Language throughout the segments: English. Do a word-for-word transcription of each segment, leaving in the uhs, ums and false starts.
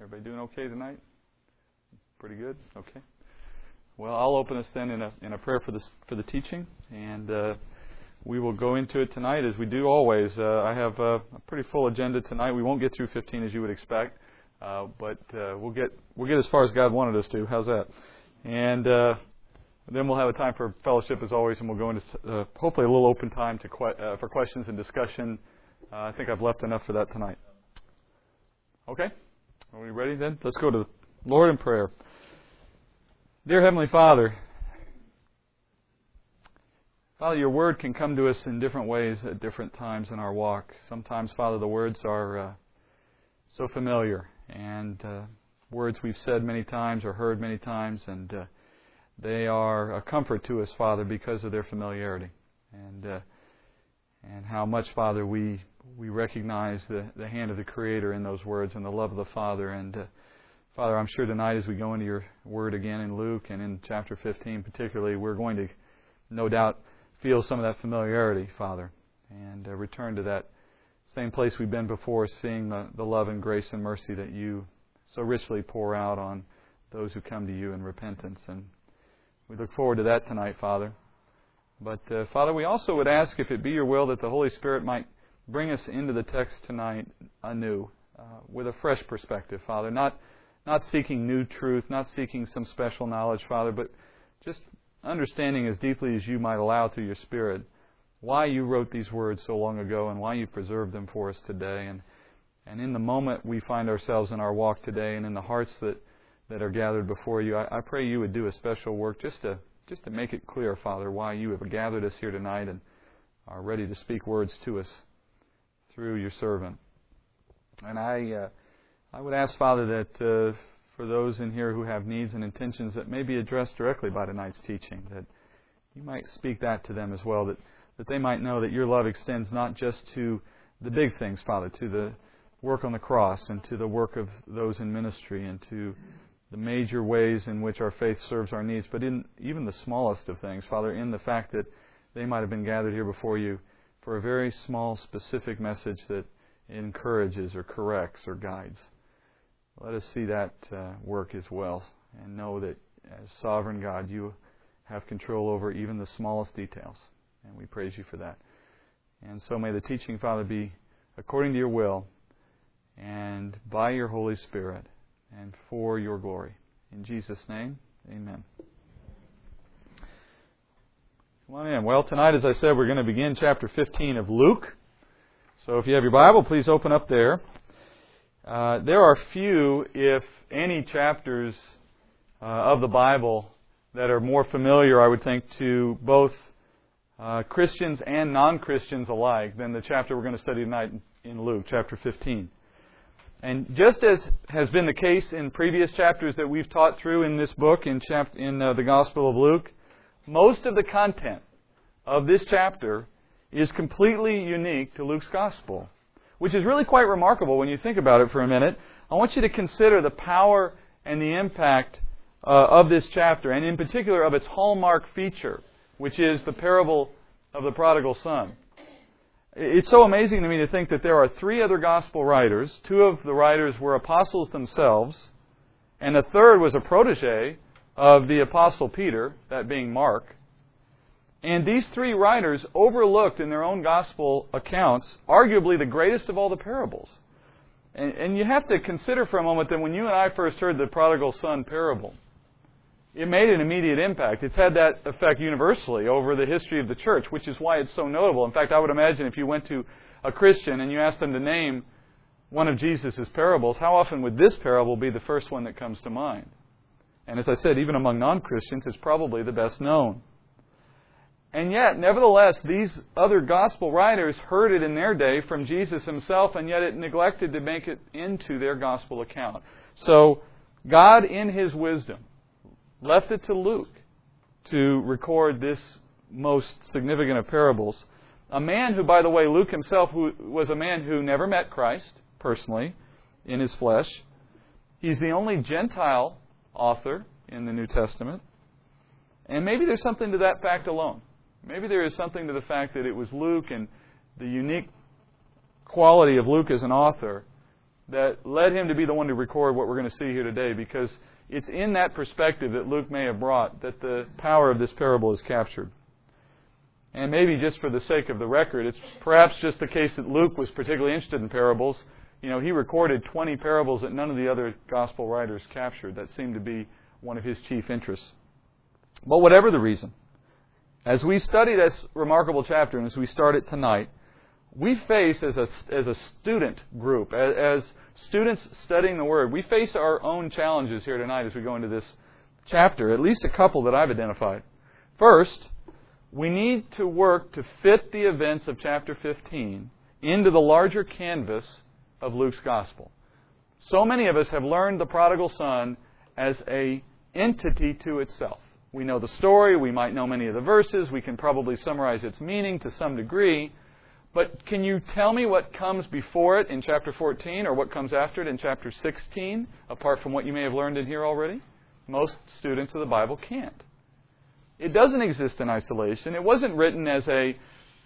Everybody doing okay tonight? Pretty good? Okay. Well, I'll open us then in a in a prayer for this for the teaching, and uh, we will go into it tonight as we do always. Uh, I have a, a pretty full agenda tonight. We won't get through fifteen as you would expect, uh, but uh, we'll get we'll get as far as God wanted us to. How's that? And uh, then we'll have a time for fellowship as always, and we'll go into uh, hopefully a little open time to que- uh, for questions and discussion. Uh, I think I've left enough for that tonight. Okay. Are we ready then? Let's go to the Lord in prayer. Dear Heavenly Father, Father, your word can come to us in different ways at different times in our walk. Sometimes, Father, the words are uh, so familiar, and uh, words we've said many times or heard many times, and uh, they are a comfort to us, Father, because of their familiarity, and uh, and how much, Father, we We recognize the, the hand of the Creator in those words and the love of the Father. And uh, Father, I'm sure tonight as we go into your word again in Luke and in chapter fifteen particularly, we're going to no doubt feel some of that familiarity, Father, and uh, return to that same place we've been before, seeing the, the love and grace and mercy that you so richly pour out on those who come to you in repentance. And we look forward to that tonight, Father. But uh, Father, we also would ask, if it be your will, that the Holy Spirit might bring us into the text tonight anew, uh, with a fresh perspective, Father. Not not seeking new truth, not seeking some special knowledge, Father, but just understanding as deeply as you might allow through your Spirit why you wrote these words so long ago and why you preserved them for us today. And and in the moment we find ourselves in our walk today and in the hearts that, that are gathered before you, I, I pray you would do a special work just to just to make it clear, Father, why you have gathered us here tonight and are ready to speak words to us through your servant. And I uh, I would ask, Father, that uh, for those in here who have needs and intentions that may be addressed directly by tonight's teaching, that you might speak that to them as well, that, that they might know that your love extends not just to the big things, Father, to the work on the cross and to the work of those in ministry and to the major ways in which our faith serves our needs, but in even the smallest of things, Father, in the fact that they might have been gathered here before you for a very small, specific message that encourages or corrects or guides. Let us see that uh, work as well, and know that as sovereign God, you have control over even the smallest details, and we praise you for that. And so may the teaching, Father, be according to your will, and by your Holy Spirit, and for your glory. In Jesus' name, amen. Come on in. Well, tonight, as I said, we're going to begin chapter fifteen of Luke. So if you have your Bible, please open up there. Uh, there are few, if any, chapters uh, of the Bible that are more familiar, I would think, to both uh, Christians and non-Christians alike than the chapter we're going to study tonight in Luke, chapter fifteen. And just as has been the case in previous chapters that we've taught through in this book, in, chap- in uh, the Gospel of Luke, most of the content of this chapter is completely unique to Luke's Gospel, which is really quite remarkable when you think about it for a minute. I want you to consider the power and the impact uh, of this chapter, and in particular of its hallmark feature, which is the parable of the prodigal son. It's so amazing to me to think that there are three other Gospel writers. Two of the writers were apostles themselves, and a third was a protege of the Apostle Peter, that being Mark. And these three writers overlooked in their own gospel accounts arguably the greatest of all the parables. And, and you have to consider for a moment that when you and I first heard the prodigal son parable, it made an immediate impact. It's had that effect universally over the history of the church, which is why it's so notable. In fact, I would imagine if you went to a Christian and you asked them to name one of Jesus' parables, how often would this parable be the first one that comes to mind? And as I said, even among non-Christians, it's probably the best known. And yet, nevertheless, these other gospel writers heard it in their day from Jesus himself, and yet it neglected to make it into their gospel account. So, God, in his wisdom, left it to Luke to record this most significant of parables. A man who, by the way, Luke himself who was a man who never met Christ, personally, in his flesh. He's the only Gentile author in the New Testament. And maybe there's something to that fact alone. Maybe there is something to the fact that it was Luke and the unique quality of Luke as an author that led him to be the one to record what we're going to see here today, because it's in that perspective that Luke may have brought that the power of this parable is captured. And maybe just for the sake of the record, it's perhaps just the case that Luke was particularly interested in parables. You know, he recorded twenty parables that none of the other gospel writers captured. That seemed to be one of his chief interests. But whatever the reason, as we study this remarkable chapter and as we start it tonight, we face as a, as a student group, as, as students studying the Word, we face our own challenges here tonight as we go into this chapter, at least a couple that I've identified. First, we need to work to fit the events of chapter fifteen into the larger canvas of Luke's Gospel. So many of us have learned the prodigal son as an entity to itself. We know the story, we might know many of the verses, we can probably summarize its meaning to some degree, but can you tell me what comes before it in chapter fourteen or what comes after it in chapter sixteen, apart from what you may have learned in here already? Most students of the Bible can't. It doesn't exist in isolation. It wasn't written as a,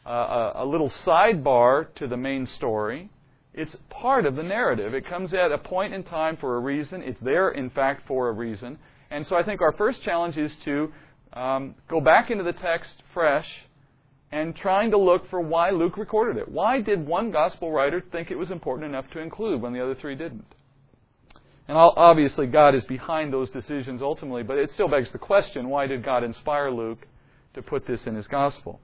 uh, a little sidebar to the main story. It's part of the narrative. It comes at a point in time for a reason. It's there, in fact, for a reason. And so I think our first challenge is to um, go back into the text fresh and trying to look for why Luke recorded it. Why did one gospel writer think it was important enough to include when the other three didn't? And obviously God is behind those decisions ultimately, but it still begs the question, why did God inspire Luke to put this in his gospel?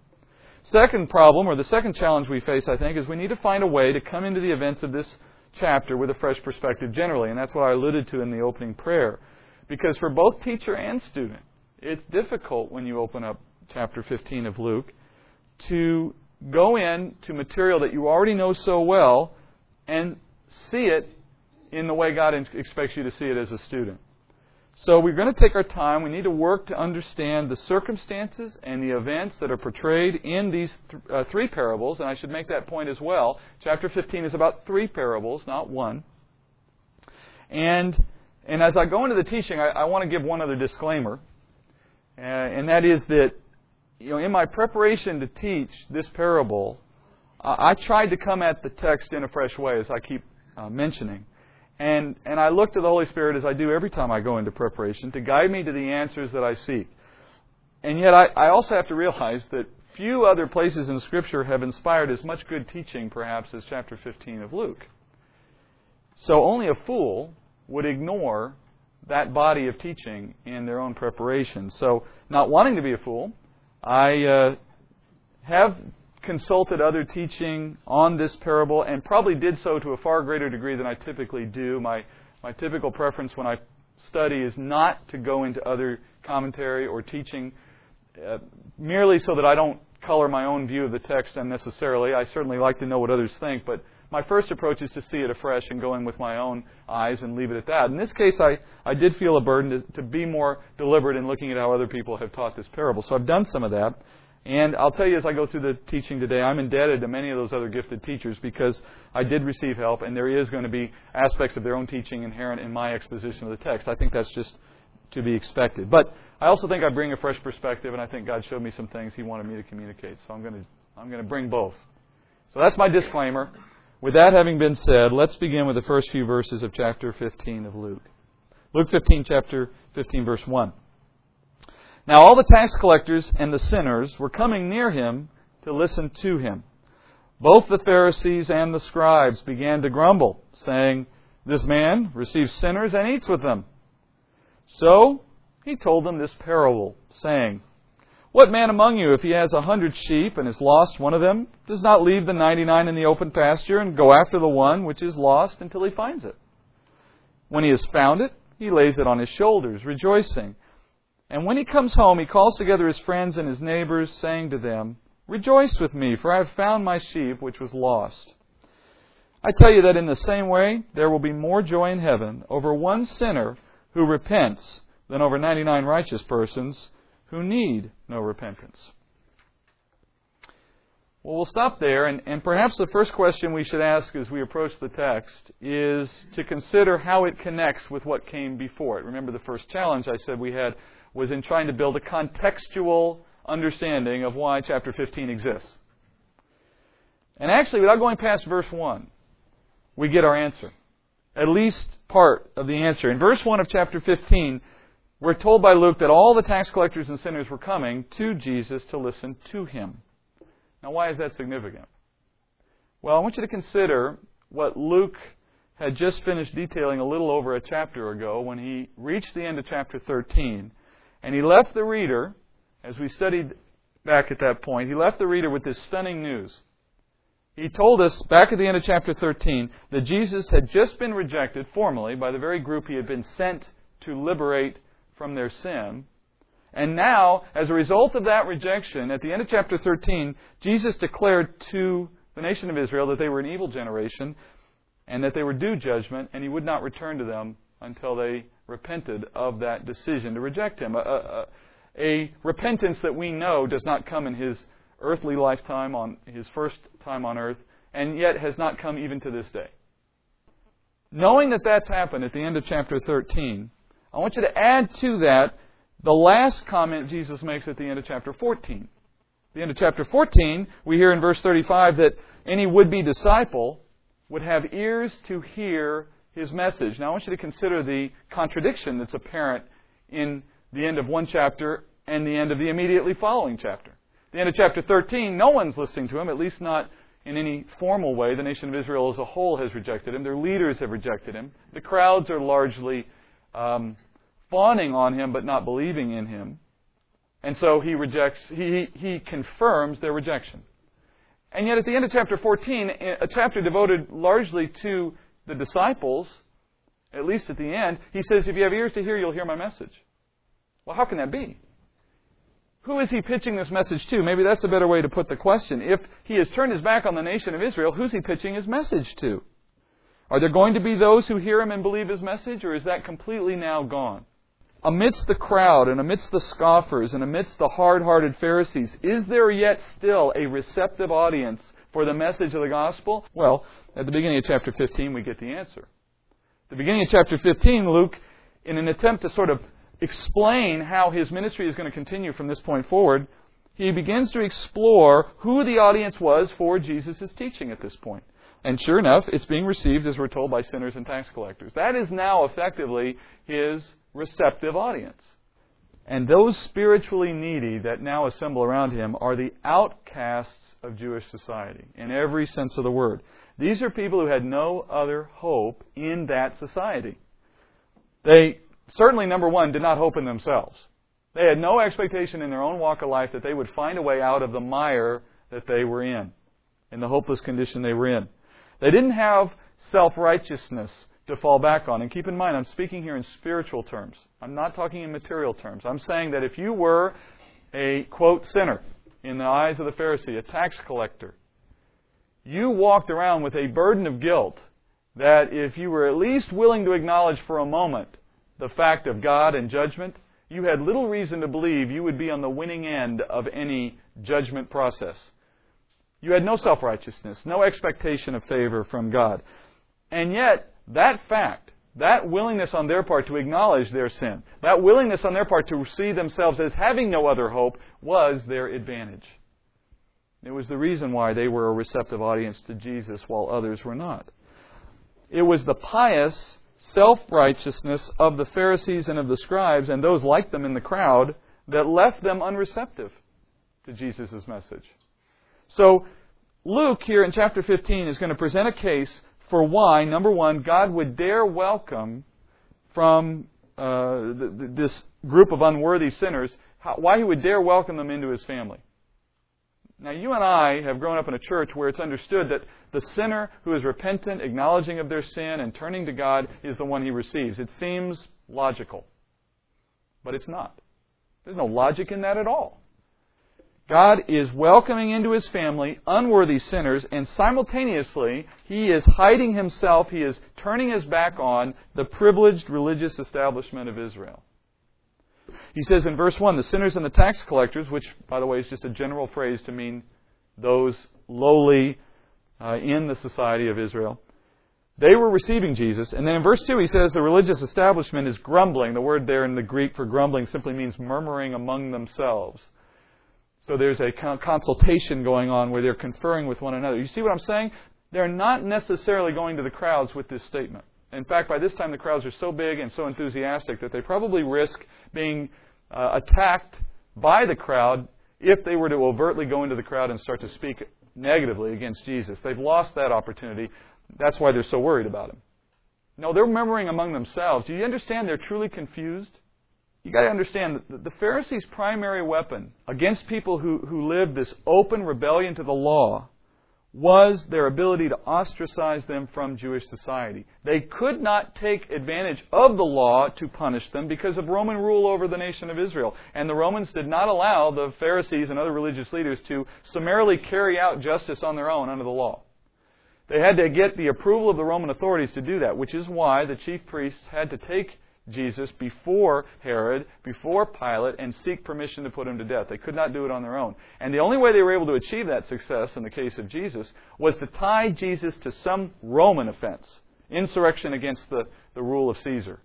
Second problem, or the second challenge we face, I think, is we need to find a way to come into the events of this chapter with a fresh perspective generally, and that's what I alluded to in the opening prayer. Because for both teacher and student, it's difficult when you open up chapter fifteen of Luke to go in to material that you already know so well and see it in the way God expects you to see it as a student. So we're going to take our time. We need to work to understand the circumstances and the events that are portrayed in these th- uh, three parables, and I should make that point as well. Chapter fifteen is about three parables, not one. And and as I go into the teaching, I, I want to give one other disclaimer, uh, and that is that you know in my preparation to teach this parable, uh, I tried to come at the text in a fresh way, as I keep uh, mentioning. And and I look to the Holy Spirit, as I do every time I go into preparation, to guide me to the answers that I seek. And yet I, I also have to realize that few other places in Scripture have inspired as much good teaching, perhaps, as chapter fifteen of Luke. So only a fool would ignore that body of teaching in their own preparation. So, not wanting to be a fool, I uh, have... consulted other teaching on this parable and probably did so to a far greater degree than I typically do. My my typical preference when I study is not to go into other commentary or teaching uh, merely so that I don't color my own view of the text unnecessarily. I certainly like to know what others think, but my first approach is to see it afresh and go in with my own eyes and leave it at that. In this case, I, I did feel a burden to, to be more deliberate in looking at how other people have taught this parable. So I've done some of that. And I'll tell you as I go through the teaching today, I'm indebted to many of those other gifted teachers because I did receive help, and there is going to be aspects of their own teaching inherent in my exposition of the text. I think that's just to be expected. But I also think I bring a fresh perspective, and I think God showed me some things He wanted me to communicate. So I'm going to, I'm going to bring both. So that's my disclaimer. With that having been said, let's begin with the first few verses of chapter fifteen of Luke. Luke fifteen, chapter fifteen, verse one. Now all the tax collectors and the sinners were coming near him to listen to him. Both the Pharisees and the scribes began to grumble, saying, "This man receives sinners and eats with them." So he told them this parable, saying, "What man among you, if he has a hundred sheep and has lost one of them, does not leave the ninety-nine in the open pasture and go after the one which is lost until he finds it? When he has found it, he lays it on his shoulders, rejoicing. And when he comes home, he calls together his friends and his neighbors, saying to them, 'Rejoice with me, for I have found my sheep which was lost.' I tell you that in the same way, there will be more joy in heaven over one sinner who repents than over ninety-nine righteous persons who need no repentance." Well, we'll stop there, and, and perhaps the first question we should ask as we approach the text is to consider how it connects with what came before it. Remember the first challenge I said we had was in trying to build a contextual understanding of why chapter fifteen exists. And actually, without going past verse one, we get our answer. at least part of the answer. In verse one of chapter fifteen, we're told by Luke that all the tax collectors and sinners were coming to Jesus to listen to him. Now, why is that significant? Well, I want you to consider what Luke had just finished detailing a little over a chapter ago when he reached the end of chapter thirteen. And he left the reader, as we studied back at that point, he left the reader with this stunning news. He told us back at the end of chapter thirteen that Jesus had just been rejected formally by the very group he had been sent to liberate from their sin. And now, as a result of that rejection, at the end of chapter thirteen, Jesus declared to the nation of Israel that they were an evil generation and that they were due judgment, and he would not return to them until they repented of that decision to reject him. A, a, a repentance that we know does not come in his earthly lifetime, on his first time on earth, and yet has not come even to this day. Knowing that that's happened at the end of chapter thirteen, I want you to add to that the last comment Jesus makes at the end of chapter fourteen. At the end of chapter fourteen, we hear in verse thirty-five that any would-be disciple would have ears to hear his message. Now I want you to consider the contradiction that's apparent in the end of one chapter and the end of the immediately following chapter. At the end of chapter thirteen, no one's listening to him, at least not in any formal way. The nation of Israel as a whole has rejected him. Their leaders have rejected him. The crowds are largely um, fawning on him but not believing in him. And so he rejects. He, he confirms their rejection. And yet at the end of chapter fourteen, a chapter devoted largely to the disciples, at least at the end, he says, if you have ears to hear, you'll hear my message. Well, how can that be? Who is he pitching this message to? Maybe that's a better way to put the question. If he has turned his back on the nation of Israel, who's he pitching his message to? Are there going to be those who hear him and believe his message, or is that completely now gone? Amidst the crowd and amidst the scoffers and amidst the hard-hearted Pharisees, is there yet still a receptive audience for the message of the gospel? Well, at the beginning of chapter fifteen, we get the answer. At the beginning of chapter fifteen, Luke, in an attempt to sort of explain how his ministry is going to continue from this point forward, he begins to explore who the audience was for Jesus' teaching at this point. And sure enough, it's being received, as we're told, by sinners and tax collectors. That is now effectively his receptive audience. And those spiritually needy that now assemble around him are the outcasts of Jewish society, in every sense of the word. These are people who had no other hope in that society. They certainly, number one, did not hope in themselves. They had no expectation in their own walk of life that they would find a way out of the mire that they were in, in the hopeless condition they were in. They didn't have self-righteousness to fall back on. And keep in mind, I'm speaking here in spiritual terms. I'm not talking in material terms. I'm saying that if you were a, quote, sinner in the eyes of the Pharisee, a tax collector, you walked around with a burden of guilt that if you were at least willing to acknowledge for a moment the fact of God and judgment, you had little reason to believe you would be on the winning end of any judgment process. You had no self-righteousness, no expectation of favor from God. And yet, that fact, that willingness on their part to acknowledge their sin, that willingness on their part to see themselves as having no other hope, was their advantage. It was the reason why they were a receptive audience to Jesus while others were not. It was the pious self-righteousness of the Pharisees and of the scribes and those like them in the crowd that left them unreceptive to Jesus' message. So Luke here in chapter fifteen is going to present a case for why, number one, God would dare welcome from uh, th- th- this group of unworthy sinners, how, why he would dare welcome them into his family. Now, you and I have grown up in a church where it's understood that the sinner who is repentant, acknowledging of their sin, and turning to God is the one he receives. It seems logical, but it's not. There's no logic in that at all. God is welcoming into his family unworthy sinners, and simultaneously, he is hiding himself, he is turning his back on the privileged religious establishment of Israel. He says in verse one, the sinners and the tax collectors, which, by the way, is just a general phrase to mean those lowly uh, in the society of Israel, they were receiving Jesus. And then in verse two, he says the religious establishment is grumbling. The word there in the Greek for grumbling simply means murmuring among themselves. So there's a consultation going on where they're conferring with one another. You see what I'm saying? They're not necessarily going to the crowds with this statement. In fact, by this time, the crowds are so big and so enthusiastic that they probably risk being uh, attacked by the crowd if they were to overtly go into the crowd and start to speak negatively against Jesus. They've lost that opportunity. That's why they're so worried about him. No, they're murmuring among themselves. Do you understand they're truly confused? You've got to understand that the Pharisees' primary weapon against people who, who lived this open rebellion to the law was their ability to ostracize them from Jewish society. They could not take advantage of the law to punish them because of Roman rule over the nation of Israel. And the Romans did not allow the Pharisees and other religious leaders to summarily carry out justice on their own under the law. They had to get the approval of the Roman authorities to do that, which is why the chief priests had to take Jesus before Herod, before Pilate, and seek permission to put him to death. They could not do it on their own. And the only way they were able to achieve that success in the case of Jesus was to tie Jesus to some Roman offense, insurrection against the, the rule of Caesar.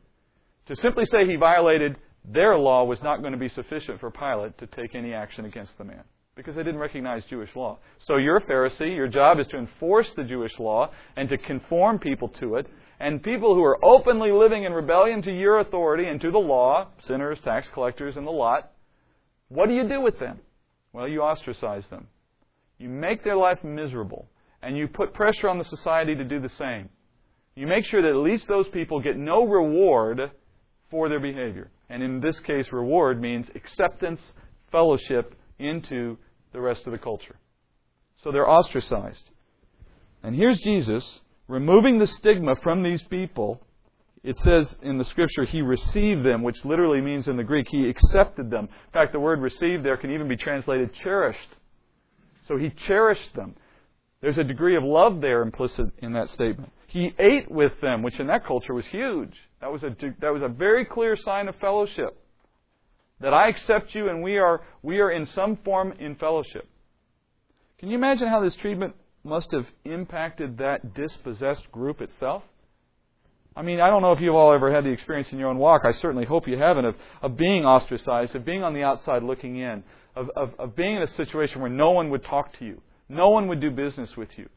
To simply say he violated their law was not going to be sufficient for Pilate to take any action against the man, because they didn't recognize Jewish law. So you're a Pharisee. Your job is to enforce the Jewish law and to conform people to it. And people who are openly living in rebellion to your authority and to the law, sinners, tax collectors, and the lot, what do you do with them? Well, you ostracize them. You make their life miserable, and you put pressure on the society to do the same. You make sure that at least those people get no reward for their behavior. And in this case, reward means acceptance, fellowship into the rest of the culture. So they're ostracized. And here's Jesus, removing the stigma from these people. It says in the Scripture, He received them, which literally means in the Greek, He accepted them. In fact, the word received there can even be translated cherished. So He cherished them. There's a degree of love there implicit in that statement. He ate with them, which in that culture was huge. That was a, that was a very clear sign of fellowship. That I accept you and we are, we are in some form in fellowship. Can you imagine how this treatment must have impacted that dispossessed group itself? I mean, I don't know if you've all ever had the experience in your own walk. I certainly hope you haven't, of, of being ostracized, of being on the outside looking in, of, of, of being in a situation where no one would talk to you, no one would do business with you,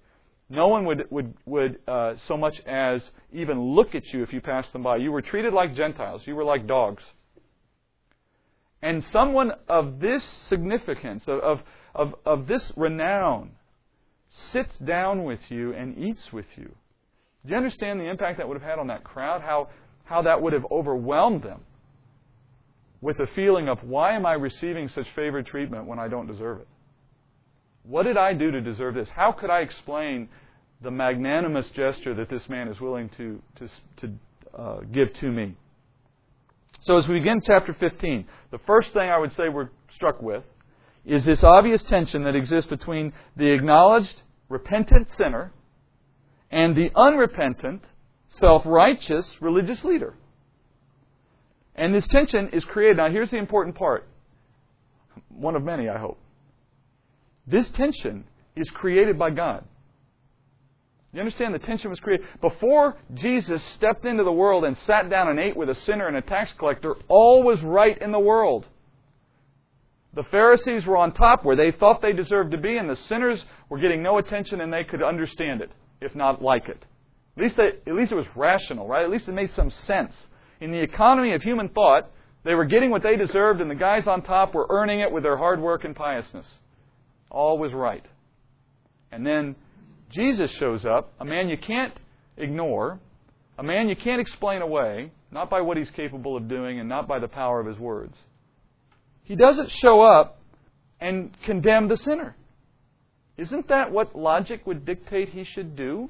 no one would, would, would uh, so much as even look at you if you passed them by. You were treated like Gentiles. You were like dogs. And someone of this significance, of, of, of this renown, sits down with you and eats with you. Do you understand the impact that would have had on that crowd? How, how that would have overwhelmed them with a feeling of, why am I receiving such favored treatment when I don't deserve it? What did I do to deserve this? How could I explain the magnanimous gesture that this man is willing to, to, to uh, give to me? So as we begin chapter fifteen, the first thing I would say we're struck with is this obvious tension that exists between the acknowledged repentant sinner and the unrepentant, self-righteous religious leader. And this tension is created. Now, here's the important part. One of many, I hope. This tension is created by God. You understand the tension was created? Before Jesus stepped into the world and sat down and ate with a sinner and a tax collector, all was right in the world. The Pharisees were on top where they thought they deserved to be, and the sinners were getting no attention, and they could understand it, if not like it. At least, they, at least it was rational, right? At least it made some sense. In the economy of human thought, they were getting what they deserved, and the guys on top were earning it with their hard work and piousness. All was right. And then Jesus shows up, a man you can't ignore, a man you can't explain away, not by what he's capable of doing and not by the power of his words. He doesn't show up and condemn the sinner. Isn't that what logic would dictate he should do?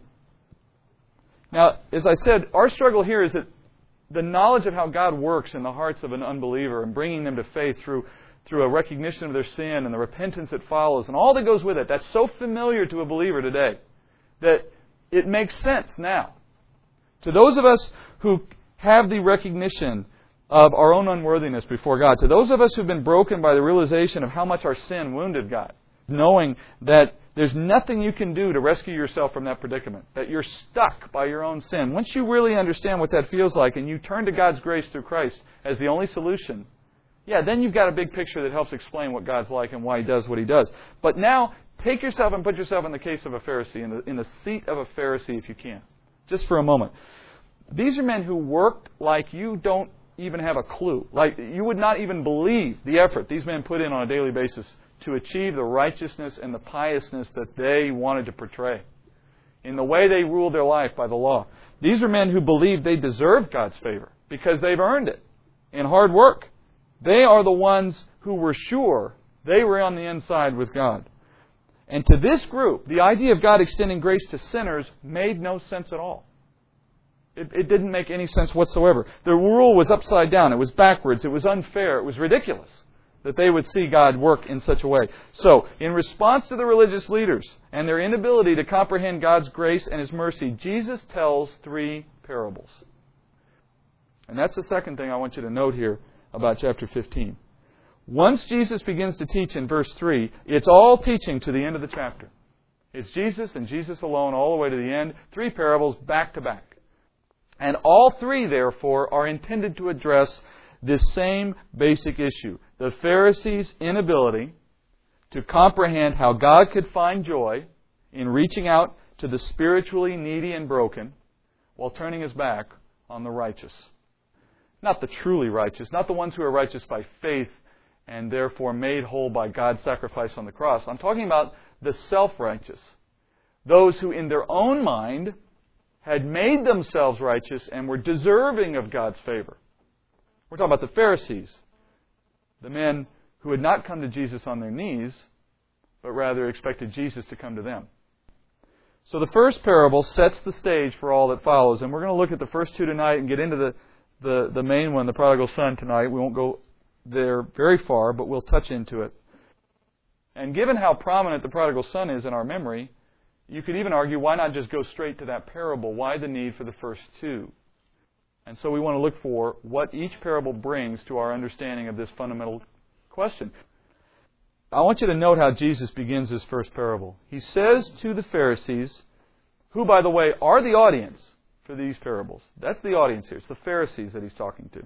Now, as I said, our struggle here is that the knowledge of how God works in the hearts of an unbeliever and bringing them to faith through, through a recognition of their sin and the repentance that follows and all that goes with it, that's so familiar to a believer today that it makes sense now. To those of us who have the recognition of our own unworthiness before God, to those of us who've been broken by the realization of how much our sin wounded God, knowing that there's nothing you can do to rescue yourself from that predicament, that you're stuck by your own sin. Once you really understand what that feels like and you turn to God's grace through Christ as the only solution, yeah, then you've got a big picture that helps explain what God's like and why He does what He does. But now, take yourself and put yourself in the case of a Pharisee, in the, in the seat of a Pharisee if you can, just for a moment. These are men who worked like you don't even have a clue. Like you would not even believe the effort these men put in on a daily basis to achieve the righteousness and the piousness that they wanted to portray in the way they ruled their life by the law. These are men who believed they deserved God's favor because they've earned it in hard work. They are the ones who were sure they were on the inside with God. And to this group, the idea of God extending grace to sinners made no sense at all. It, it didn't make any sense whatsoever. The rule was upside down. It was backwards. It was unfair. It was ridiculous that they would see God work in such a way. So, in response to the religious leaders and their inability to comprehend God's grace and His mercy, Jesus tells three parables. And that's the second thing I want you to note here about chapter fifteen. Once Jesus begins to teach in verse three, it's all teaching to the end of the chapter. It's Jesus and Jesus alone all the way to the end. Three parables back to back. And all three, therefore, are intended to address this same basic issue. The Pharisees' inability to comprehend how God could find joy in reaching out to the spiritually needy and broken while turning His back on the righteous. Not the truly righteous, not the ones who are righteous by faith and therefore made whole by God's sacrifice on the cross. I'm talking about the self-righteous, those who in their own mind had made themselves righteous and were deserving of God's favor. We're talking about the Pharisees, the men who had not come to Jesus on their knees, but rather expected Jesus to come to them. So the first parable sets the stage for all that follows, and we're going to look at the first two tonight and get into the, the, the main one, the prodigal son, tonight. We won't go there very far, but we'll touch into it. And given how prominent the prodigal son is in our memory, you could even argue, why not just go straight to that parable? Why the need for the first two? And so we want to look for what each parable brings to our understanding of this fundamental question. I want you to note how Jesus begins this first parable. He says to the Pharisees, who, by the way, are the audience for these parables. That's the audience here. It's the Pharisees that He's talking to.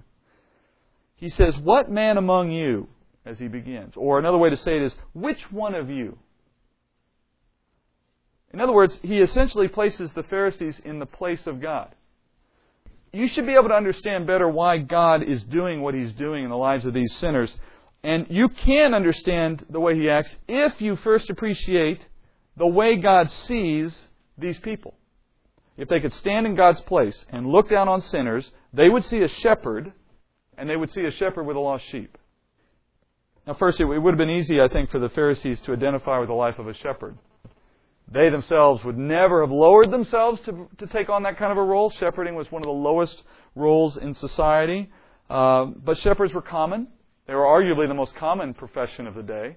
He says, "What man among you," as He begins. Or another way to say it is, "Which one of you?" In other words, He essentially places the Pharisees in the place of God. You should be able to understand better why God is doing what He's doing in the lives of these sinners. And you can understand the way He acts if you first appreciate the way God sees these people. If they could stand in God's place and look down on sinners, they would see a shepherd, and they would see a shepherd with a lost sheep. Now, first, it would have been easy, I think, for the Pharisees to identify with the life of a shepherd. They themselves would never have lowered themselves to, to take on that kind of a role. Shepherding was one of the lowest roles in society. Uh, but shepherds were common. They were arguably the most common profession of the day.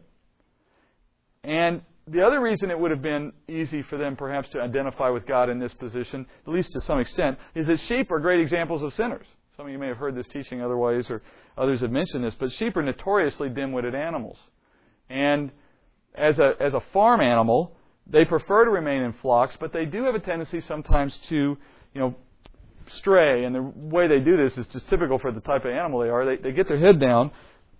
And the other reason it would have been easy for them perhaps to identify with God in this position, at least to some extent, is that sheep are great examples of sinners. Some of you may have heard this teaching otherwise, or others have mentioned this, but sheep are notoriously dim-witted animals. And as a, as a farm animal, they prefer to remain in flocks, but they do have a tendency sometimes to, you know, stray. And the way they do this is just typical for the type of animal they are. They, they get their head down,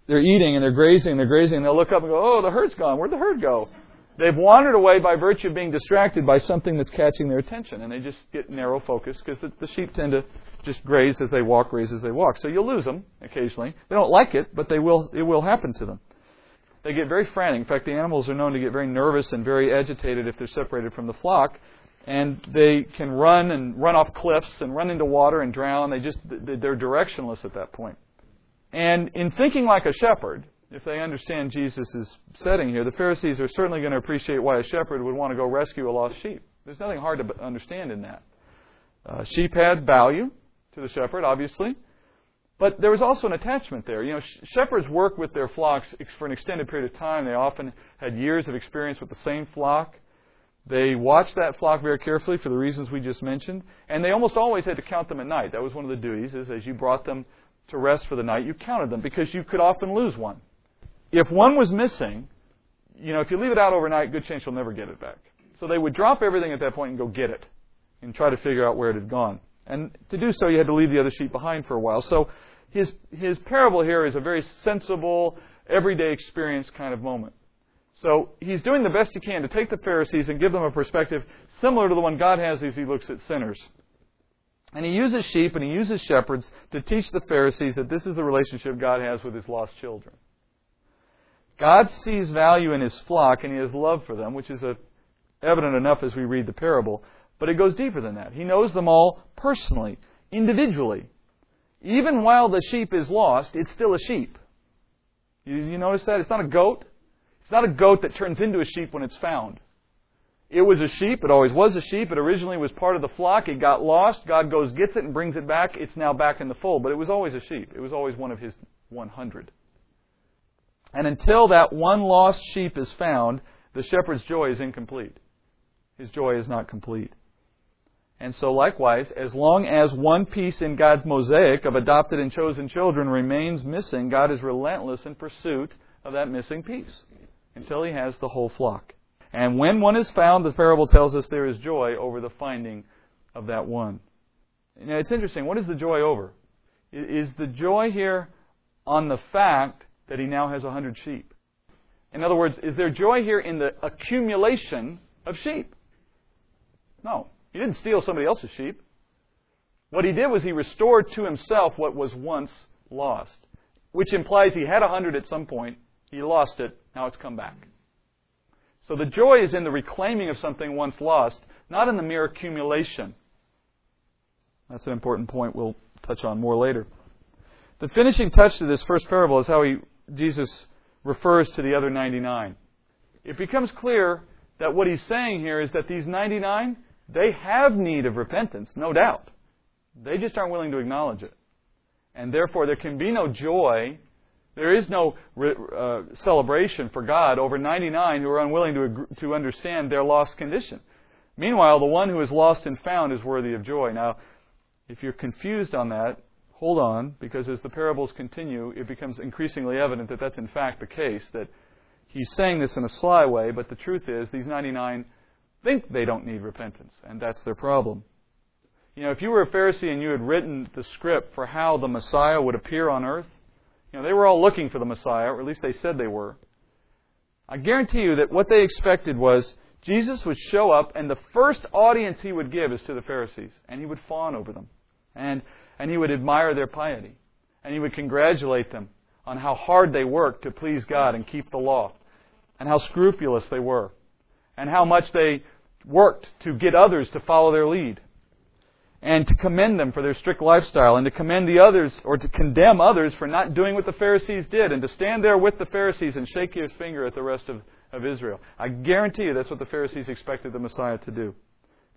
they're eating and they're grazing and they're grazing, and they'll look up and go, "Oh, the herd's gone. Where'd the herd go?" They've wandered away by virtue of being distracted by something that's catching their attention, and they just get narrow focus because the, the sheep tend to just graze as they walk, graze as they walk. So you'll lose them occasionally. They don't like it, but they will. It will happen to them. They get very frantic. In fact, the animals are known to get very nervous and very agitated if they're separated from the flock, and they can run and run off cliffs and run into water and drown. They just they're directionless at that point. And in thinking like a shepherd, if they understand Jesus' setting here, the Pharisees are certainly going to appreciate why a shepherd would want to go rescue a lost sheep. There's nothing hard to understand in that. Uh, sheep had value to the shepherd, obviously, but there was also an attachment there. You know, sh- shepherds work with their flocks for an extended period of time. They often had years of experience with the same flock. They watched that flock very carefully for the reasons we just mentioned, and they almost always had to count them at night. That was one of the duties, is as you brought them to rest for the night, you counted them, because you could often lose one. If one was missing, you know, if you leave it out overnight, good chance you'll never get it back. So they would drop everything at that point and go get it and try to figure out where it had gone. And to do so, you had to leave the other sheep behind for a while. So his his parable here is a very sensible, everyday experience kind of moment. So he's doing the best he can to take the Pharisees and give them a perspective similar to the one God has as He looks at sinners. And he uses sheep and he uses shepherds to teach the Pharisees that this is the relationship God has with his lost children. God sees value in his flock and he has love for them, which is a, evident enough as we read the parable. But it goes deeper than that. He knows them all personally, individually. Even while the sheep is lost, it's still a sheep. You, you notice that? It's not a goat. It's not a goat that turns into a sheep when it's found. It was a sheep. It always was a sheep. It originally was part of the flock. It got lost. God goes, gets it, and brings it back. It's now back in the fold. But it was always a sheep. It was always one of his one hundred. And until that one lost sheep is found, the shepherd's joy is incomplete. His joy is not complete. And so likewise, as long as one piece in God's mosaic of adopted and chosen children remains missing, God is relentless in pursuit of that missing piece until he has the whole flock. And when one is found, the parable tells us there is joy over the finding of that one. Now, it's interesting. What is the joy over? Is the joy here on the fact that he now has a hundred sheep? In other words, is there joy here in the accumulation of sheep? No. He didn't steal somebody else's sheep. What he did was he restored to himself what was once lost, which implies he had a hundred at some point. He lost it. Now it's come back. So the joy is in the reclaiming of something once lost, not in the mere accumulation. That's an important point we'll touch on more later. The finishing touch to this first parable is how he, Jesus refers to the other ninety-nine. It becomes clear that what he's saying here is that these ninety-nine, they have need of repentance, no doubt. They just aren't willing to acknowledge it. And therefore, there can be no joy. There is no uh, celebration for God over ninety-nine who are unwilling to agree, to understand their lost condition. Meanwhile, the one who is lost and found is worthy of joy. Now, if you're confused on that, hold on, because as the parables continue, it becomes increasingly evident that that's in fact the case, that he's saying this in a sly way, but the truth is these ninety-nine think they don't need repentance, and that's their problem. You know, if you were a Pharisee and you had written the script for how the Messiah would appear on earth, you know, they were all looking for the Messiah, or at least they said they were. I guarantee you that what they expected was Jesus would show up and the first audience he would give is to the Pharisees. And he would fawn over them. And, and he would admire their piety. And he would congratulate them on how hard they worked to please God and keep the law. And how scrupulous they were. And how much they worked to get others to follow their lead. And to commend them for their strict lifestyle, and to commend the others, or to condemn others for not doing what the Pharisees did, and to stand there with the Pharisees and shake his finger at the rest of, of Israel. I guarantee you that's what the Pharisees expected the Messiah to do.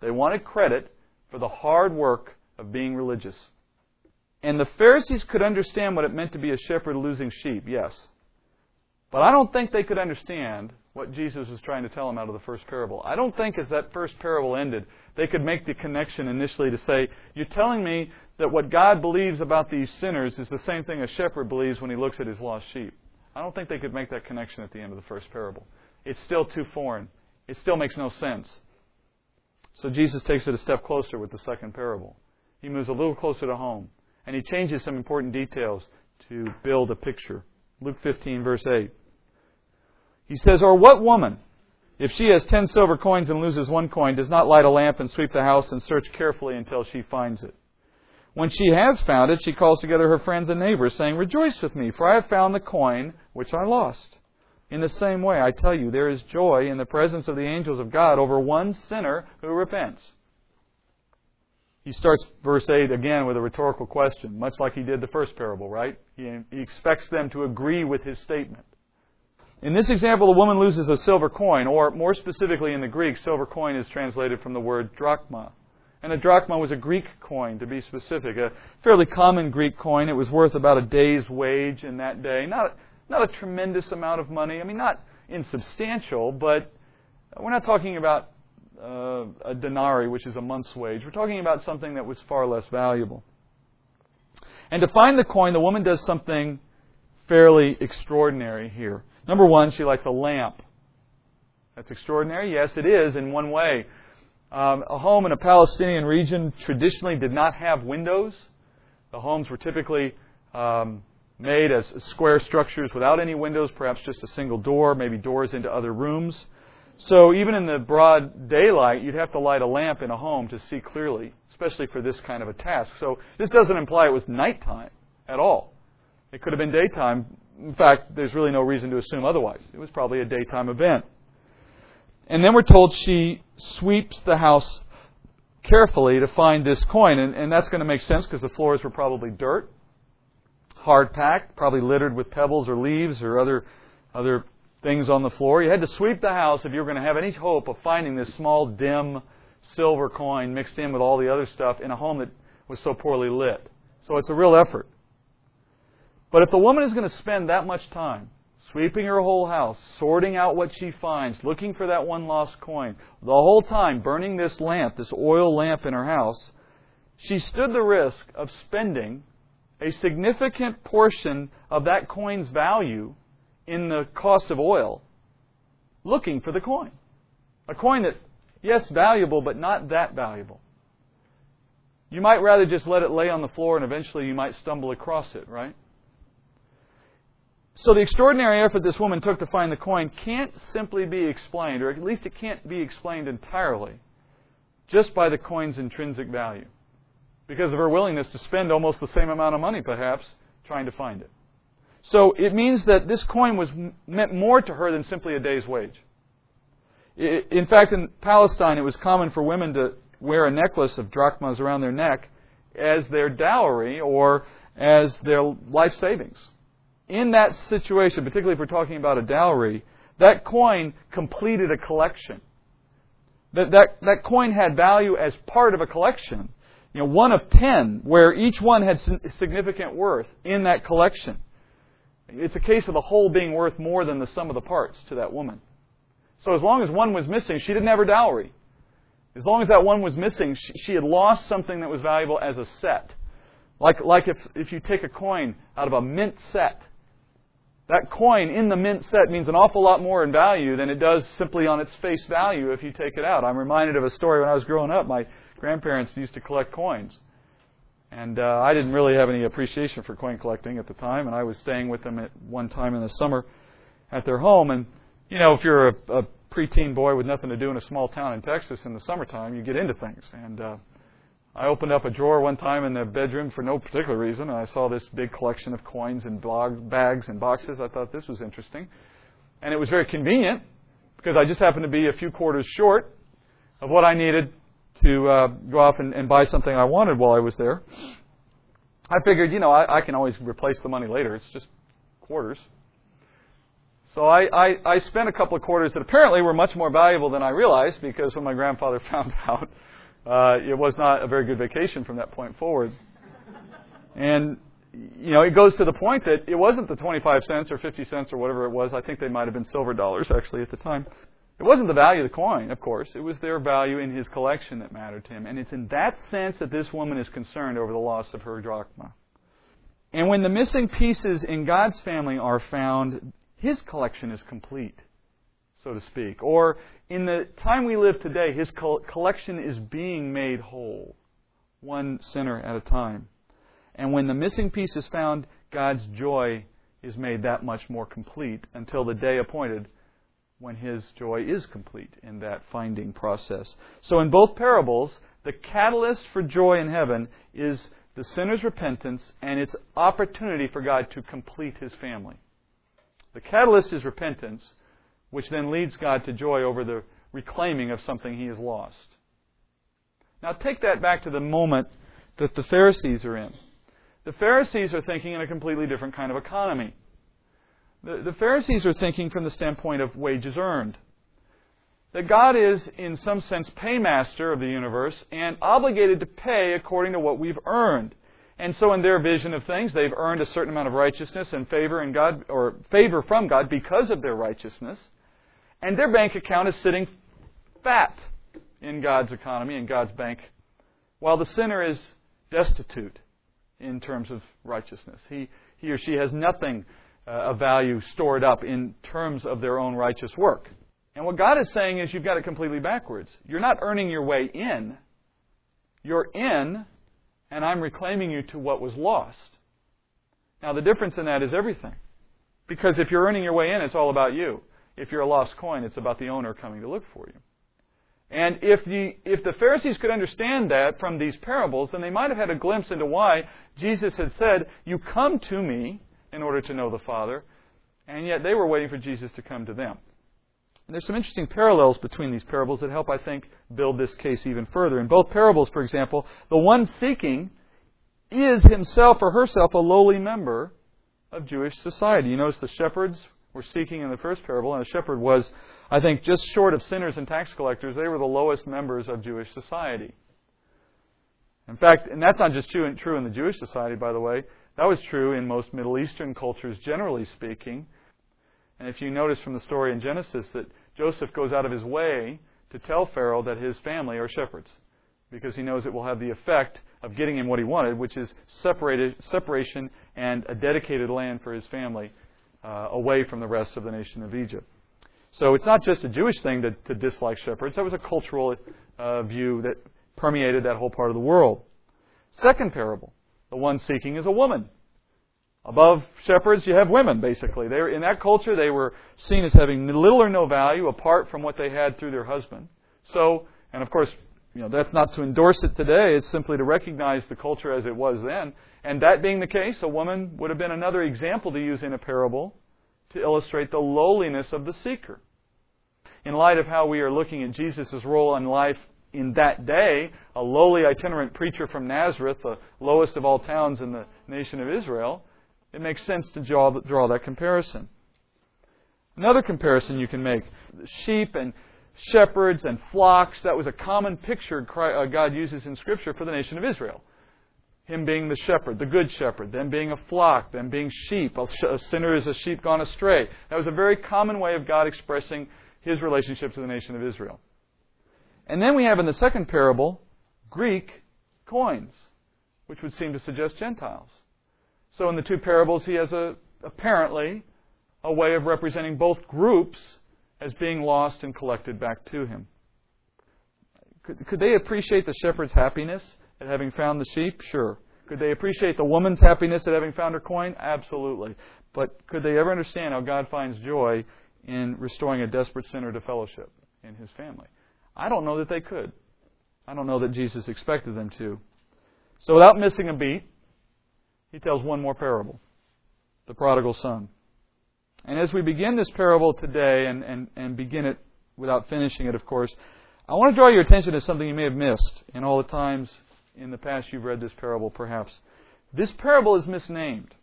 They wanted credit for the hard work of being religious. And the Pharisees could understand what it meant to be a shepherd losing sheep, yes. But I don't think they could understand what Jesus was trying to tell them out of the first parable. I don't think as that first parable ended, they could make the connection initially to say, you're telling me that what God believes about these sinners is the same thing a shepherd believes when he looks at his lost sheep. I don't think they could make that connection at the end of the first parable. It's still too foreign. It still makes no sense. So Jesus takes it a step closer with the second parable. He moves a little closer to home, and he changes some important details to build a picture. Luke fifteen, verse eight. He says, or what woman, if she has ten silver coins and loses one coin, does not light a lamp and sweep the house and search carefully until she finds it? When she has found it, she calls together her friends and neighbors, saying, rejoice with me, for I have found the coin which I lost. In the same way, I tell you, there is joy in the presence of the angels of God over one sinner who repents. He starts verse eight again with a rhetorical question, much like he did the first parable, right? He, he expects them to agree with his statement. In this example, the woman loses a silver coin, or more specifically in the Greek, silver coin is translated from the word drachma. And a drachma was a Greek coin, to be specific, a fairly common Greek coin. It was worth about a day's wage in that day. Not, not a tremendous amount of money. I mean, not insubstantial, but we're not talking about uh, a denarii, which is a month's wage. We're talking about something that was far less valuable. And to find the coin, the woman does something fairly extraordinary here. Number one, she lights a lamp. That's extraordinary? Yes, it is in one way. Um, a home in a Palestinian region traditionally did not have windows. The homes were typically um, made as square structures without any windows, perhaps just a single door, maybe doors into other rooms. So even in the broad daylight, you'd have to light a lamp in a home to see clearly, especially for this kind of a task. So this doesn't imply it was nighttime at all. It could have been daytime. In fact, there's really no reason to assume otherwise. It was probably a daytime event. And then we're told she sweeps the house carefully to find this coin. And, and that's going to make sense because the floors were probably dirt, hard-packed, probably littered with pebbles or leaves or other other things on the floor. You had to sweep the house if you were going to have any hope of finding this small, dim silver coin mixed in with all the other stuff in a home that was so poorly lit. So it's a real effort. But if the woman is going to spend that much time sweeping her whole house, sorting out what she finds, looking for that one lost coin, the whole time burning this lamp, this oil lamp in her house, she stood the risk of spending a significant portion of that coin's value in the cost of oil looking for the coin. A coin that, yes, valuable, but not that valuable. You might rather just let it lay on the floor and eventually you might stumble across it, right? So the extraordinary effort this woman took to find the coin can't simply be explained, or at least it can't be explained entirely, just by the coin's intrinsic value, because of her willingness to spend almost the same amount of money, perhaps, trying to find it. So it means that this coin was meant more to her than simply a day's wage. In fact, in Palestine, it was common for women to wear a necklace of drachmas around their neck as their dowry or as their life savings. In that situation, particularly if we're talking about a dowry, that coin completed a collection. That, that, that coin had value as part of a collection. You know, one of ten, where each one had significant worth in that collection. It's a case of the whole being worth more than the sum of the parts to that woman. So as long as one was missing, she didn't have her dowry. As long as that one was missing, she, she had lost something that was valuable as a set. Like, like if, if you take a coin out of a mint set, that coin in the mint set means an awful lot more in value than it does simply on its face value if you take it out. I'm reminded of a story when I was growing up. My grandparents used to collect coins. And uh, I didn't really have any appreciation for coin collecting at the time, and I was staying with them at one time in the summer at their home. And, you know, if you're a, a preteen boy with nothing to do in a small town in Texas in the summertime, you get into things. And uh, I opened up a drawer one time in the bedroom for no particular reason, and I saw this big collection of coins and blog, bags and boxes. I thought this was interesting. And it was very convenient because I just happened to be a few quarters short of what I needed to uh, go off and, and buy something I wanted while I was there. I figured, you know, I, I can always replace the money later. It's just quarters. So I, I, I spent a couple of quarters that apparently were much more valuable than I realized, because when my grandfather found out, uh, it was not a very good vacation from that point forward. And, you know, it goes to the point that it wasn't the twenty-five cents or fifty cents or whatever it was. I think they might have been silver dollars, actually, at the time. It wasn't the value of the coin, of course. It was their value in his collection that mattered to him. And it's in that sense that this woman is concerned over the loss of her drachma. And when the missing pieces in God's family are found, his collection is complete, so to speak. Or in the time we live today, his collection is being made whole, one sinner at a time. And when the missing piece is found, God's joy is made that much more complete until the day appointed, when his joy is complete in that finding process. So in both parables, the catalyst for joy in heaven is the sinner's repentance and its opportunity for God to complete his family. The catalyst is repentance, which then leads God to joy over the reclaiming of something he has lost. Now take that back to the moment that the Pharisees are in. The Pharisees are thinking in a completely different kind of economy. The Pharisees are thinking from the standpoint of wages earned. That God is, in some sense, paymaster of the universe and obligated to pay according to what we've earned. And so in their vision of things, they've earned a certain amount of righteousness and favor in God, or favor from God because of their righteousness. And their bank account is sitting fat in God's economy, in God's bank, while the sinner is destitute in terms of righteousness. He, he or she has nothing a value stored up in terms of their own righteous work. And what God is saying is you've got it completely backwards. You're not earning your way in. You're in, and I'm reclaiming you to what was lost. Now, the difference in that is everything. Because if you're earning your way in, it's all about you. If you're a lost coin, it's about the owner coming to look for you. And if the, if the Pharisees could understand that from these parables, then they might have had a glimpse into why Jesus had said, "You come to me in order to know the Father," and yet they were waiting for Jesus to come to them. And there's some interesting parallels between these parables that help, I think, build this case even further. In both parables, for example, the one seeking is himself or herself a lowly member of Jewish society. You notice the shepherds were seeking in the first parable, and a shepherd was, I think, just short of sinners and tax collectors. They were the lowest members of Jewish society. In fact, and that's not just true in the Jewish society, by the way. That was true in most Middle Eastern cultures, generally speaking. And if you notice from the story in Genesis that Joseph goes out of his way to tell Pharaoh that his family are shepherds, because he knows it will have the effect of getting him what he wanted, which is separated, separation and a dedicated land for his family uh, away from the rest of the nation of Egypt. So it's not just a Jewish thing to, to dislike shepherds. That was a cultural uh, view that permeated that whole part of the world. Second parable, the one seeking is a woman. Above shepherds, you have women, basically. They were, in that culture, they were seen as having little or no value apart from what they had through their husband. So, and of course, you know, that's not to endorse it today. It's simply to recognize the culture as it was then. And that being the case, a woman would have been another example to use in a parable to illustrate the lowliness of the seeker. In light of how we are looking at Jesus' role in life in that day, a lowly itinerant preacher from Nazareth, the lowest of all towns in the nation of Israel, it makes sense to draw, draw that comparison. Another comparison you can make, sheep and shepherds and flocks, that was a common picture God uses in Scripture for the nation of Israel. Him being the shepherd, the good shepherd, them being a flock, them being sheep, a sinner is a sheep gone astray. That was a very common way of God expressing His relationship to the nation of Israel. And then we have in the second parable, Greek coins, which would seem to suggest Gentiles. So in the two parables, he has a, apparently a way of representing both groups as being lost and collected back to him. Could, could they appreciate the shepherd's happiness at having found the sheep? Sure. Could they appreciate the woman's happiness at having found her coin? Absolutely. But could they ever understand how God finds joy in restoring a desperate sinner to fellowship in His family? I don't know that they could. I don't know that Jesus expected them to. So without missing a beat, He tells one more parable, the prodigal son. And as we begin this parable today, and, and, and begin it without finishing it, of course, I want to draw your attention to something you may have missed in all the times in the past you've read this parable, perhaps. This parable is misnamed.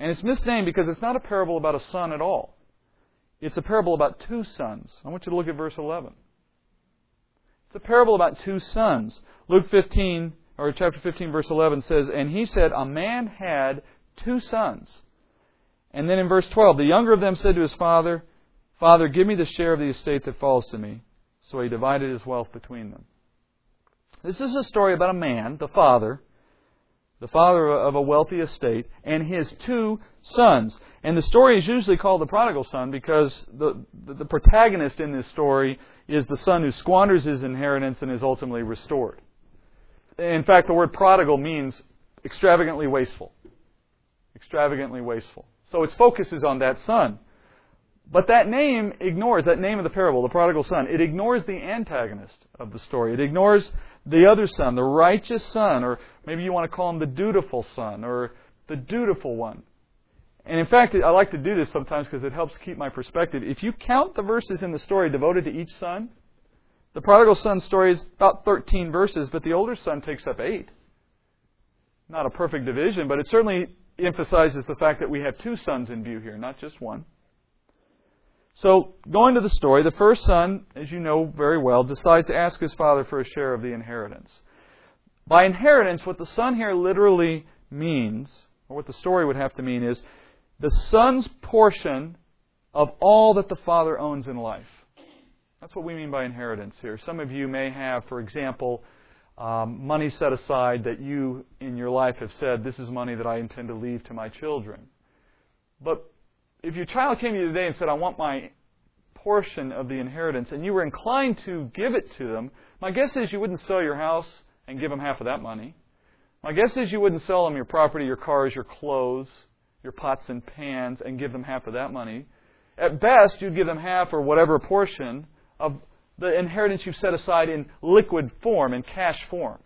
And it's misnamed because it's not a parable about a son at all. It's a parable about two sons. I want you to look at verse eleven. It's a parable about two sons. Luke fifteen or chapter fifteen, verse eleven says, "And he said, a man had two sons. And then in verse twelve, the younger of them said to his father, 'Father, give me the share of the estate that falls to me.' So he divided his wealth between them." This is a story about a man, the father, the father of a wealthy estate, and his two sons. And the story is usually called the prodigal son because the, the, the protagonist in this story is the son who squanders his inheritance and is ultimately restored. In fact, the word prodigal means extravagantly wasteful. Extravagantly wasteful. So its focus is on that son. But that name ignores, that name of the parable, the prodigal son, it ignores the antagonist of the story. It ignores the other son, the righteous son, or maybe you want to call him the dutiful son, or the dutiful one. And in fact, I like to do this sometimes because it helps keep my perspective. If you count the verses in the story devoted to each son, the prodigal son's story is about thirteen verses, but the older son takes up eight. Not a perfect division, but it certainly emphasizes the fact that we have two sons in view here, not just one. So, going to the story, the first son, as you know very well, decides to ask his father for a share of the inheritance. By inheritance, what the son here literally means, or what the story would have to mean, is the son's portion of all that the father owns in life. That's what we mean by inheritance here. Some of you may have, for example, um, money set aside that you in your life have said, this is money that I intend to leave to my children. But if your child came to you today and said, I want my portion of the inheritance, and you were inclined to give it to them, my guess is you wouldn't sell your house and give them half of that money. My guess is you wouldn't sell them your property, your cars, your clothes, your pots and pans, and give them half of that money. At best, you'd give them half or whatever portion of the inheritance you've set aside in liquid form, in cash form.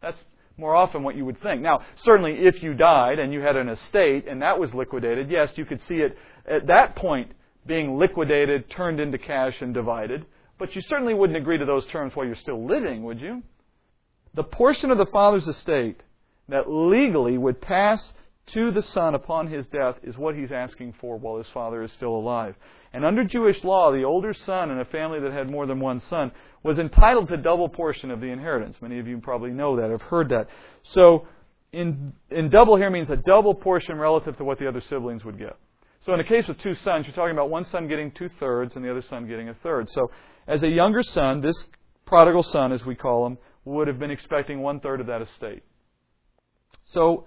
That's more often what you would think. Now, certainly if you died and you had an estate and that was liquidated, yes, you could see it at that point being liquidated, turned into cash and divided. But you certainly wouldn't agree to those terms while you're still living, would you? The portion of the father's estate that legally would pass to the son upon his death is what he's asking for while his father is still alive. And under Jewish law, the older son in a family that had more than one son was entitled to double portion of the inheritance. Many of you probably know that, have heard that. So in, in double here means a double portion relative to what the other siblings would get. So in the case of two sons, you're talking about one son getting two-thirds and the other son getting a third. So as a younger son, this prodigal son, as we call him, would have been expecting one-third of that estate. So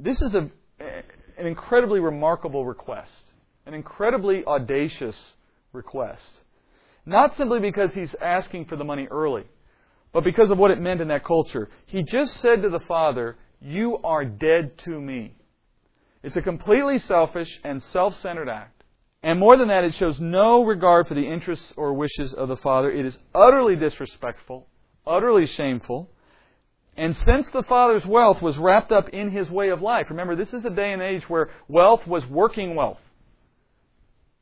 this is a, an incredibly remarkable request. An incredibly audacious request. Not simply because he's asking for the money early, but because of what it meant in that culture. He just said to the father, "You are dead to me." It's a completely selfish and self-centered act. And more than that, it shows no regard for the interests or wishes of the father. It is utterly disrespectful, utterly shameful. And since the father's wealth was wrapped up in his way of life, remember, this is a day and age where wealth was working wealth.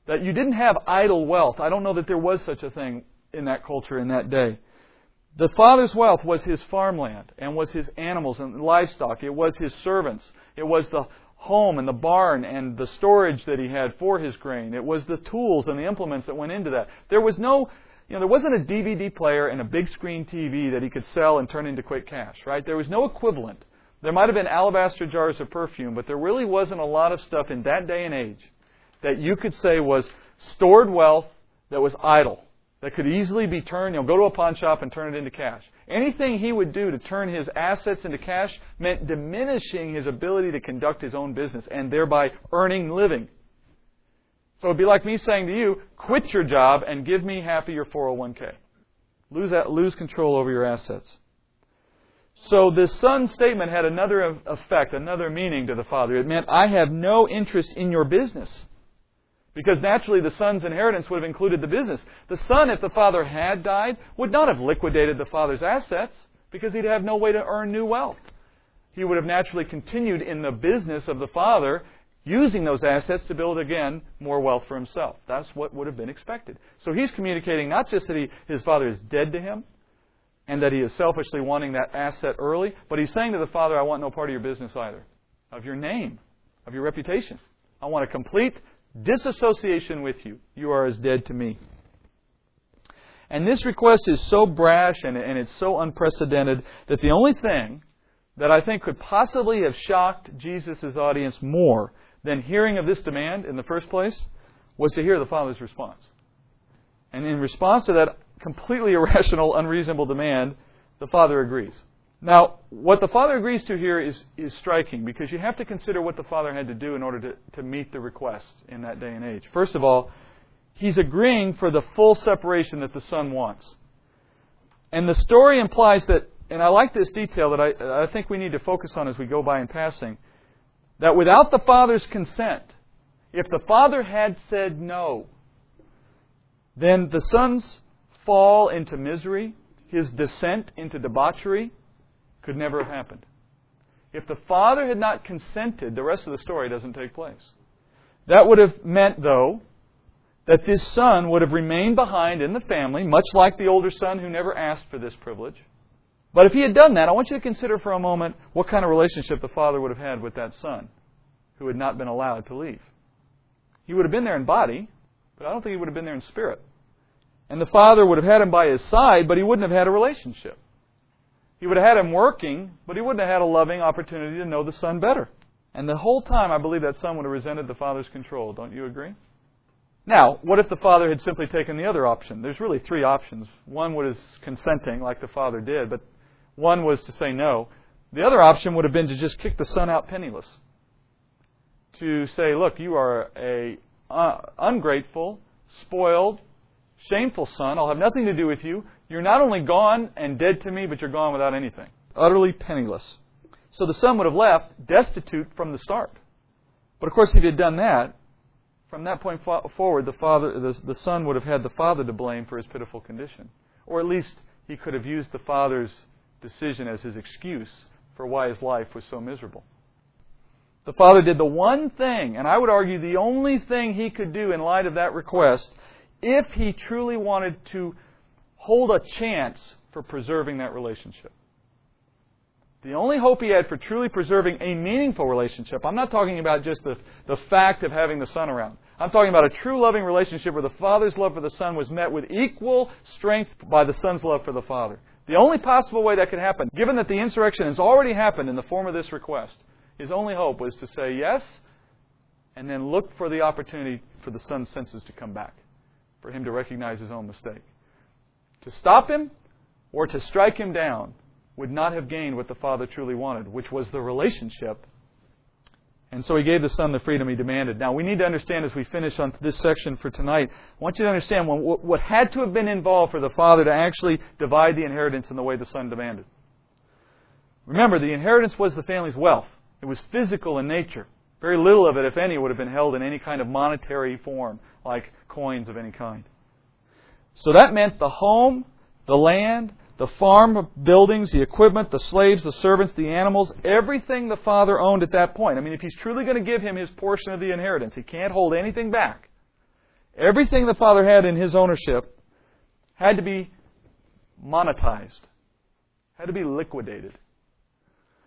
That you didn't have idle wealth. I don't know that there was such a thing in that culture in that day. The father's wealth was his farmland and was his animals and livestock. It was his servants. It was the home and the barn and the storage that he had for his grain. It was the tools and the implements that went into that. There was no, you know, there wasn't a D V D player and a big screen T V that he could sell and turn into quick cash, right? There was no equivalent. There might have been alabaster jars of perfume, but there really wasn't a lot of stuff in that day and age that you could say was stored wealth that was idle, that could easily be turned, you know, go to a pawn shop and turn it into cash. Anything he would do to turn his assets into cash meant diminishing his ability to conduct his own business and thereby earning living. So it would be like me saying to you, quit your job and give me half of your four oh one k. Lose, that, lose control over your assets. So this son's statement had another effect, another meaning to the father. It meant, I have no interest in your business. Because naturally the son's inheritance would have included the business. The son, if the father had died, would not have liquidated the father's assets because he'd have no way to earn new wealth. He would have naturally continued in the business of the father, using those assets to build again more wealth for himself. That's what would have been expected. So he's communicating not just that he, his father is dead to him and that he is selfishly wanting that asset early, but he's saying to the father, I want no part of your business either, of your name, of your reputation. I want a complete disassociation with you. You are as dead to me. And this request is so brash and, and it's so unprecedented that the only thing that I think could possibly have shocked Jesus' audience more than hearing of this demand in the first place was to hear the Father's response. And in response to that completely irrational, unreasonable demand, the Father agrees. Now, what the Father agrees to here is, is striking because you have to consider what the Father had to do in order to, to meet the request in that day and age. First of all, He's agreeing for the full separation that the Son wants. And the story implies that, and I like this detail that I, I think we need to focus on as we go by in passing, that without the Father's consent, if the Father had said no, then the Son's fall into misery, his descent into debauchery, could never have happened. If the father had not consented, the rest of the story doesn't take place. That would have meant, though, that this son would have remained behind in the family, much like the older son who never asked for this privilege. But if he had done that, I want you to consider for a moment what kind of relationship the father would have had with that son who had not been allowed to leave. He would have been there in body, but I don't think he would have been there in spirit. And the father would have had him by his side, but he wouldn't have had a relationship. He would have had him working, but he wouldn't have had a loving opportunity to know the son better. And the whole time, I believe that son would have resented the father's control. Don't you agree? Now, what if the father had simply taken the other option? There's really three options. One was consenting, like the father did, but one was to say no. The other option would have been to just kick the son out penniless. To say, look, you are a ungrateful, spoiled, shameful son. I'll have nothing to do with you. You're not only gone and dead to me, but you're gone without anything. Utterly penniless. So the son would have left destitute from the start. But of course, if he had done that, From that point forward, the father, the, the son would have had the father to blame for his pitiful condition. Or at least he could have used the father's decision as his excuse for why his life was so miserable. The father did the one thing, and I would argue the only thing he could do in light of that request, if he truly wanted to hold a chance for preserving that relationship. The only hope he had for truly preserving a meaningful relationship, I'm not talking about just the, the fact of having the son around. I'm talking about a true loving relationship where the father's love for the son was met with equal strength by the son's love for the father. The only possible way that could happen, given that the insurrection has already happened in the form of this request, his only hope was to say yes and then look for the opportunity for the son's senses to come back, for him to recognize his own mistake. To stop him or to strike him down would not have gained what the father truly wanted, which was the relationship. And so he gave the son the freedom he demanded. Now we need to understand, as we finish on this section for tonight, I want you to understand what had to have been involved for the father to actually divide the inheritance in the way the son demanded. Remember, the inheritance was the family's wealth. It was physical in nature. Very little of it, if any, would have been held in any kind of monetary form, like coins of any kind. So that meant the home, the land, the farm buildings, the equipment, the slaves, the servants, the animals, everything the father owned at that point. I mean, if he's truly going to give him his portion of the inheritance, he can't hold anything back. Everything the father had in his ownership had to be monetized, had to be liquidated.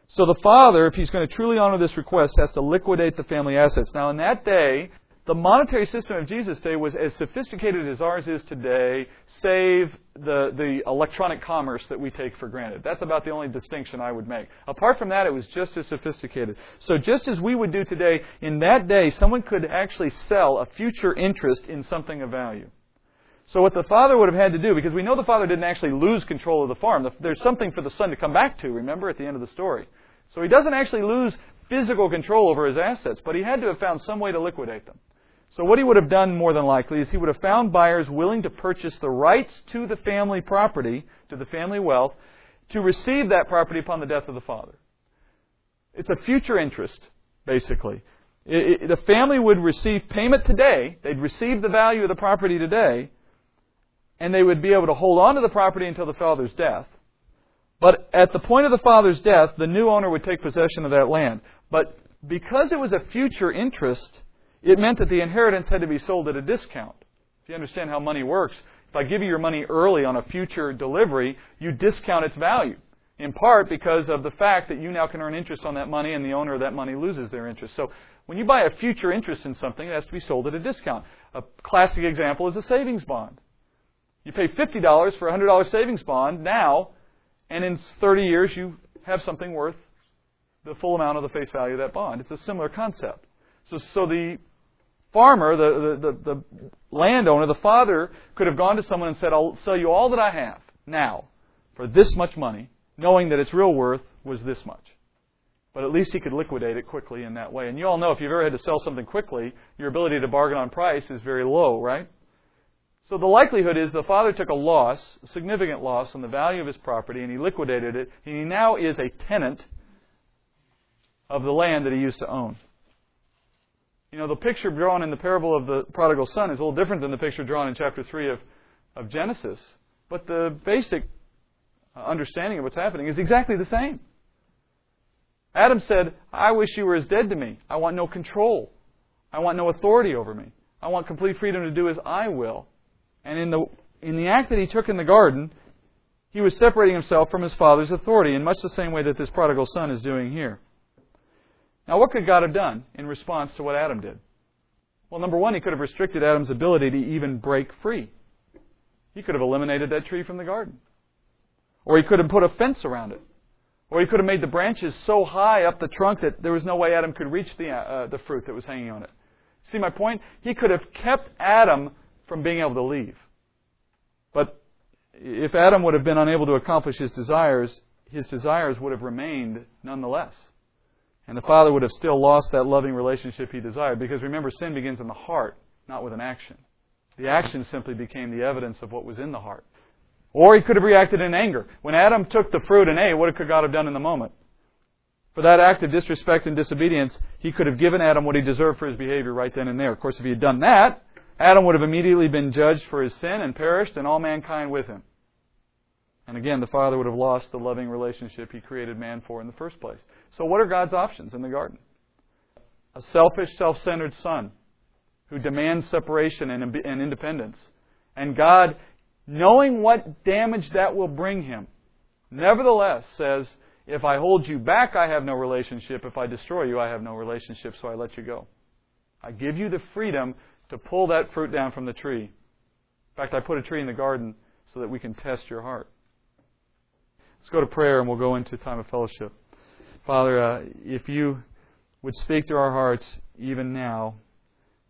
So the father, if he's going to truly honor this request, has to liquidate the family assets. Now, in that day, the monetary system of Jesus' day was as sophisticated as ours is today, save the, the electronic commerce that we take for granted. That's about the only distinction I would make. Apart from that, it was just as sophisticated. So just as we would do today, in that day, someone could actually sell a future interest in something of value. So what the father would have had to do, because we know the father didn't actually lose control of the farm. There's something for the son to come back to, remember, at the end of the story. So he doesn't actually lose physical control over his assets, but he had to have found some way to liquidate them. So what he would have done, more than likely, is he would have found buyers willing to purchase the rights to the family property, to the family wealth, to receive that property upon the death of the father. It's a future interest, basically. It, it, the family would receive payment today. They'd receive the value of the property today, and they would be able to hold on to the property until the father's death. But at the point of the father's death, the new owner would take possession of that land. But because it was a future interest, it meant that the inheritance had to be sold at a discount. If you understand how money works, if I give you your money early on a future delivery, you discount its value, in part because of the fact that you now can earn interest on that money and the owner of that money loses their interest. So when you buy a future interest in something, it has to be sold at a discount. A classic example is a savings bond. You pay fifty dollars for a one hundred dollars savings bond now, and in thirty years you have something worth the full amount of the face value of that bond. It's a similar concept. So, so the farmer, the, the, the landowner, the father, could have gone to someone and said, I'll sell you all that I have now for this much money, knowing that its real worth was this much. But at least he could liquidate it quickly in that way. And you all know, if you've ever had to sell something quickly, your ability to bargain on price is very low, right? So the likelihood is the father took a loss, a significant loss, on the value of his property, and he liquidated it, and he now is a tenant of the land that he used to own. You know, the picture drawn in the parable of the prodigal son is a little different than the picture drawn in chapter three of, of Genesis. But the basic understanding of what's happening is exactly the same. Adam said, I wish you were as dead to me. I want no control. I want no authority over me. I want complete freedom to do as I will. And in the in the act that he took in the garden, he was separating himself from his father's authority in much the same way that this prodigal son is doing here. Now, what could God have done in response to what Adam did? Well, number one, he could have restricted Adam's ability to even break free. He could have eliminated that tree from the garden. Or he could have put a fence around it. Or he could have made the branches so high up the trunk that there was no way Adam could reach the uh, the fruit that was hanging on it. See my point? He could have kept Adam from being able to leave. But if Adam would have been unable to accomplish his desires, his desires would have remained nonetheless. And the father would have still lost that loving relationship he desired. Because remember, sin begins in the heart, not with an action. The action simply became the evidence of what was in the heart. Or he could have reacted in anger. When Adam took the fruit and ate, what could God have done in the moment? For that act of disrespect and disobedience, he could have given Adam what he deserved for his behavior right then and there. Of course, if he had done that, Adam would have immediately been judged for his sin and perished, and all mankind with him. And again, the Father would have lost the loving relationship he created man for in the first place. So what are God's options in the garden? A selfish, self-centered son who demands separation and independence. And God, knowing what damage that will bring him, nevertheless says, if I hold you back, I have no relationship. If I destroy you, I have no relationship, so I let you go. I give you the freedom to pull that fruit down from the tree. In fact, I put a tree in the garden so that we can test your heart. Let's go to prayer and we'll go into time of fellowship. Father, uh, if you would speak to our hearts even now,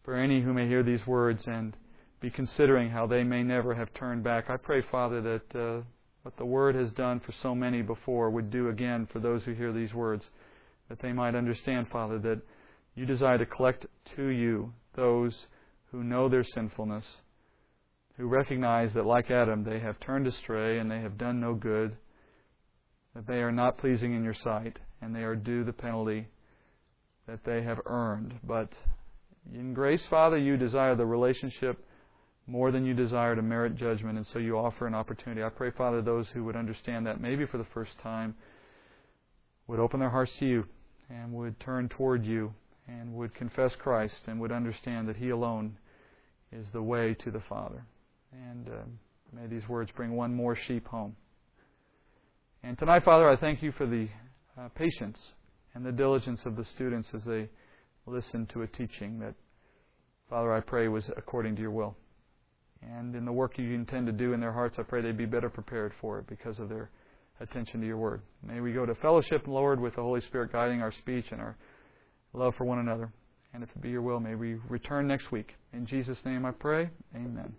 for any who may hear these words and be considering how they may never have turned back, I pray, Father, that uh, what the Word has done for so many before would do again for those who hear these words, that they might understand, Father, that you desire to collect to you those who know their sinfulness, who recognize that, like Adam, they have turned astray and they have done no good, that they are not pleasing in your sight, and they are due the penalty that they have earned. But in grace, Father, you desire the relationship more than you desire to merit judgment, and so you offer an opportunity. I pray, Father, those who would understand that maybe for the first time would open their hearts to you and would turn toward you and would confess Christ and would understand that He alone is the way to the Father. And uh, may these words bring one more sheep home. And tonight, Father, I thank you for the uh, patience and the diligence of the students as they listen to a teaching that, Father, I pray was according to your will. And in the work you intend to do in their hearts, I pray they be better prepared for it because of their attention to your word. May we go to fellowship, Lord, with the Holy Spirit guiding our speech and our love for one another. And if it be your will, may we return next week. In Jesus' name I pray, amen.